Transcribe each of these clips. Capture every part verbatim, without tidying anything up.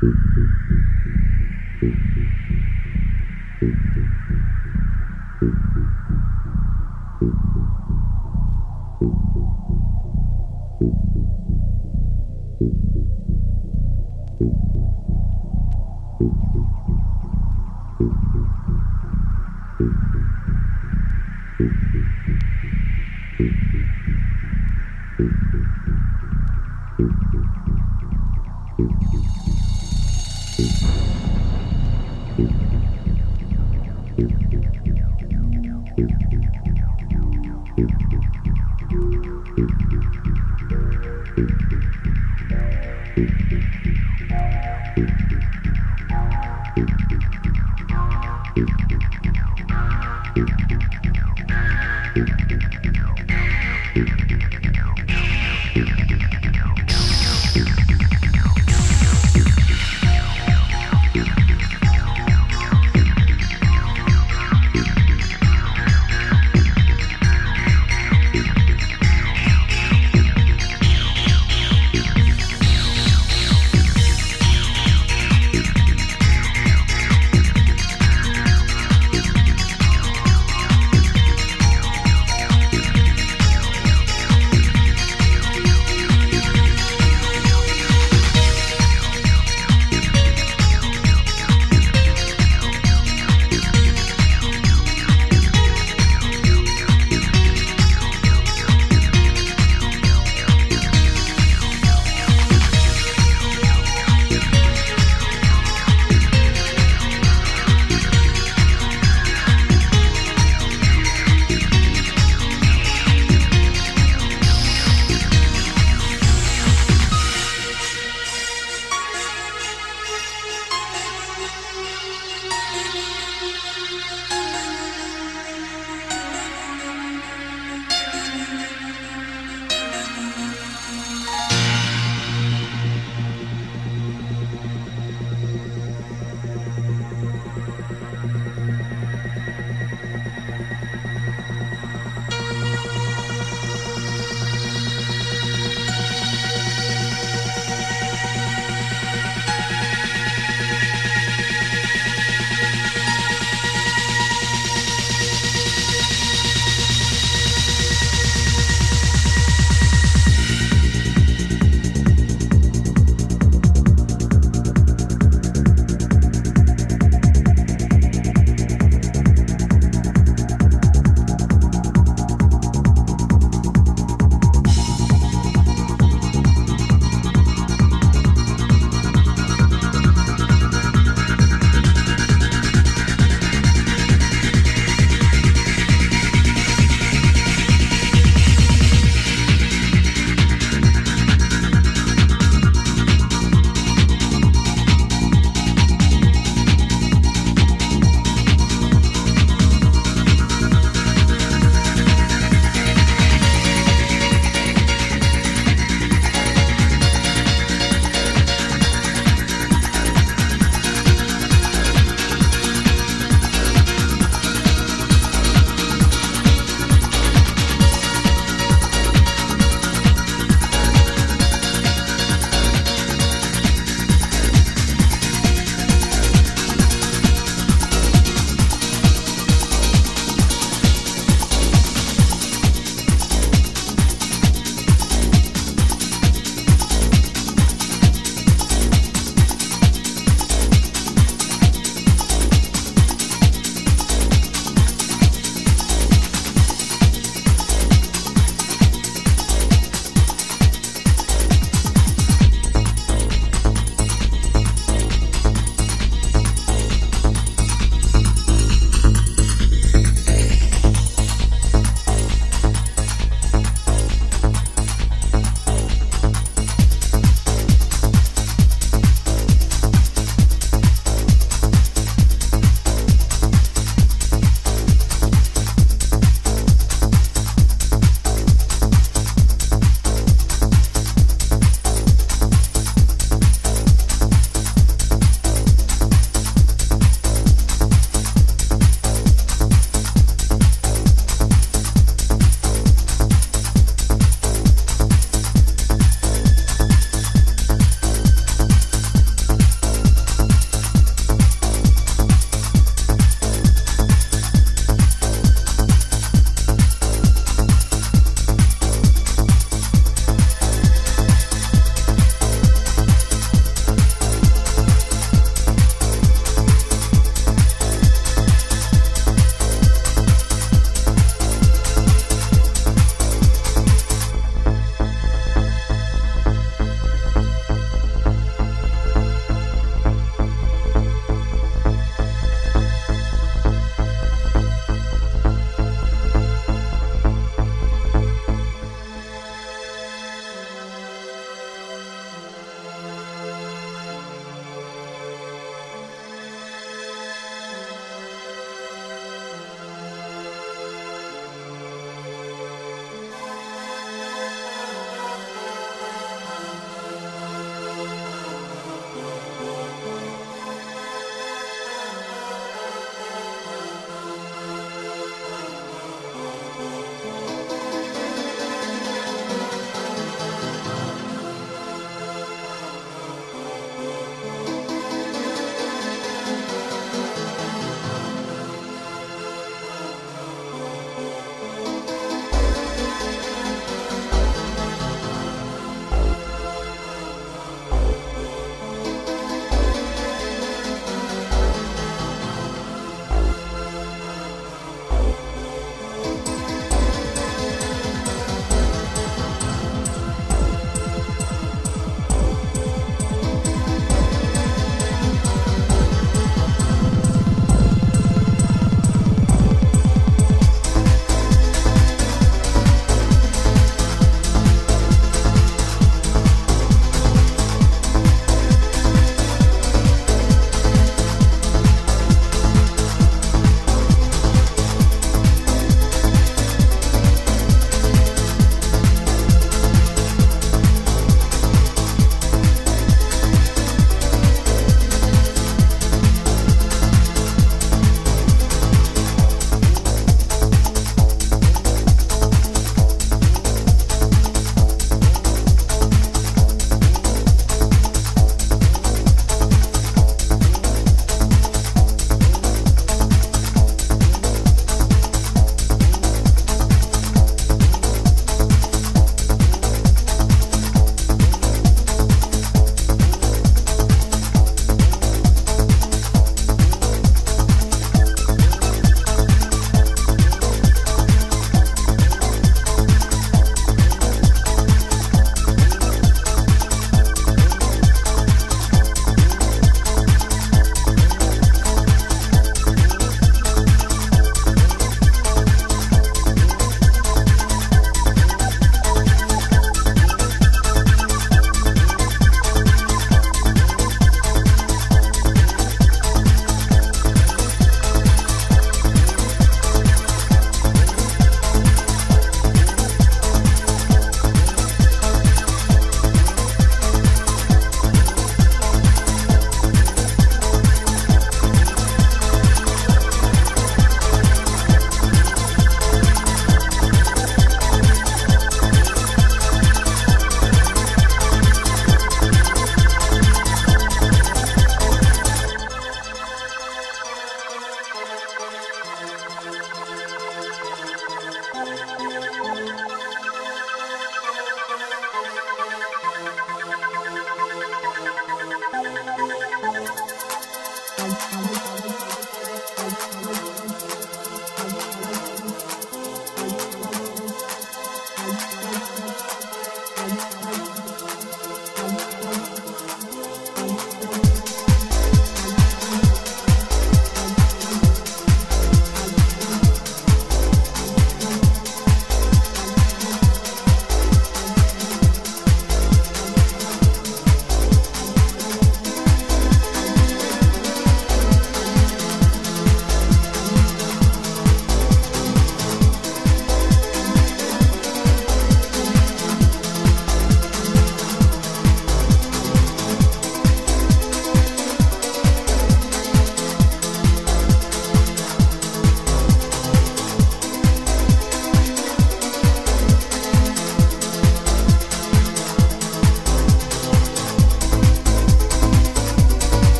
Thank you.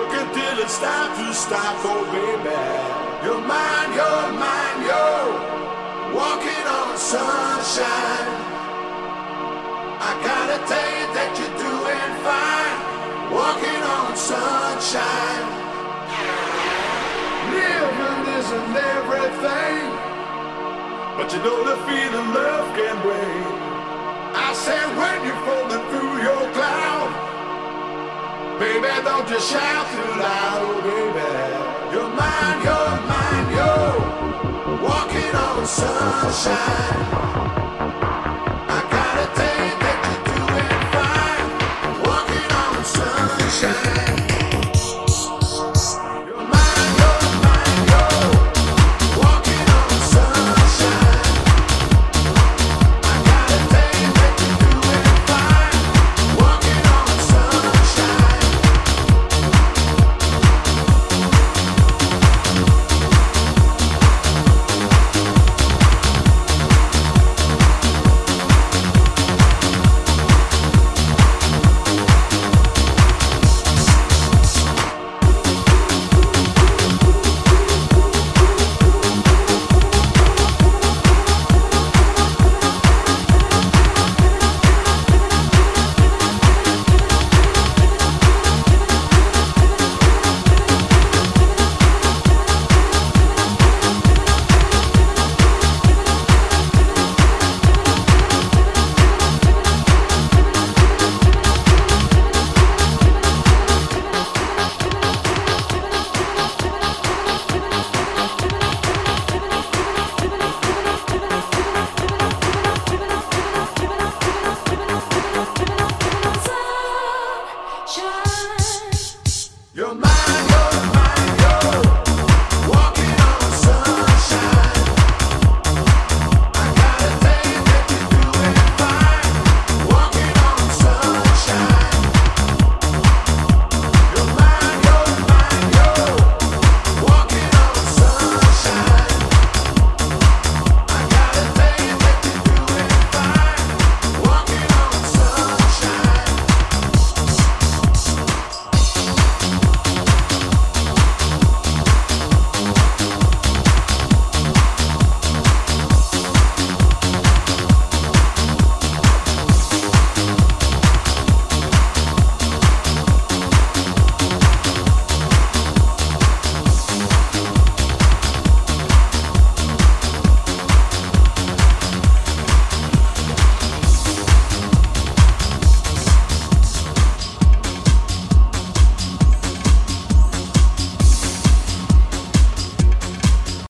work until it's time to stop, oh baby. You're mine, you're mine, you're walking on sunshine. I gotta tell you that you're doing fine, walking on sunshine. Living isn't everything, but you know the feeling love can bring. I said when you're falling through your cloud, baby, don't just shout too loud, oh baby. You're mine, you're mine, you're walking on sunshine. I gotta tell you that you're doing fine, walking on sunshine. You're mine, you're mine, you're walking on sunshine. I gotta tell you that you're doing fine, walking on sunshine. You're mine, you're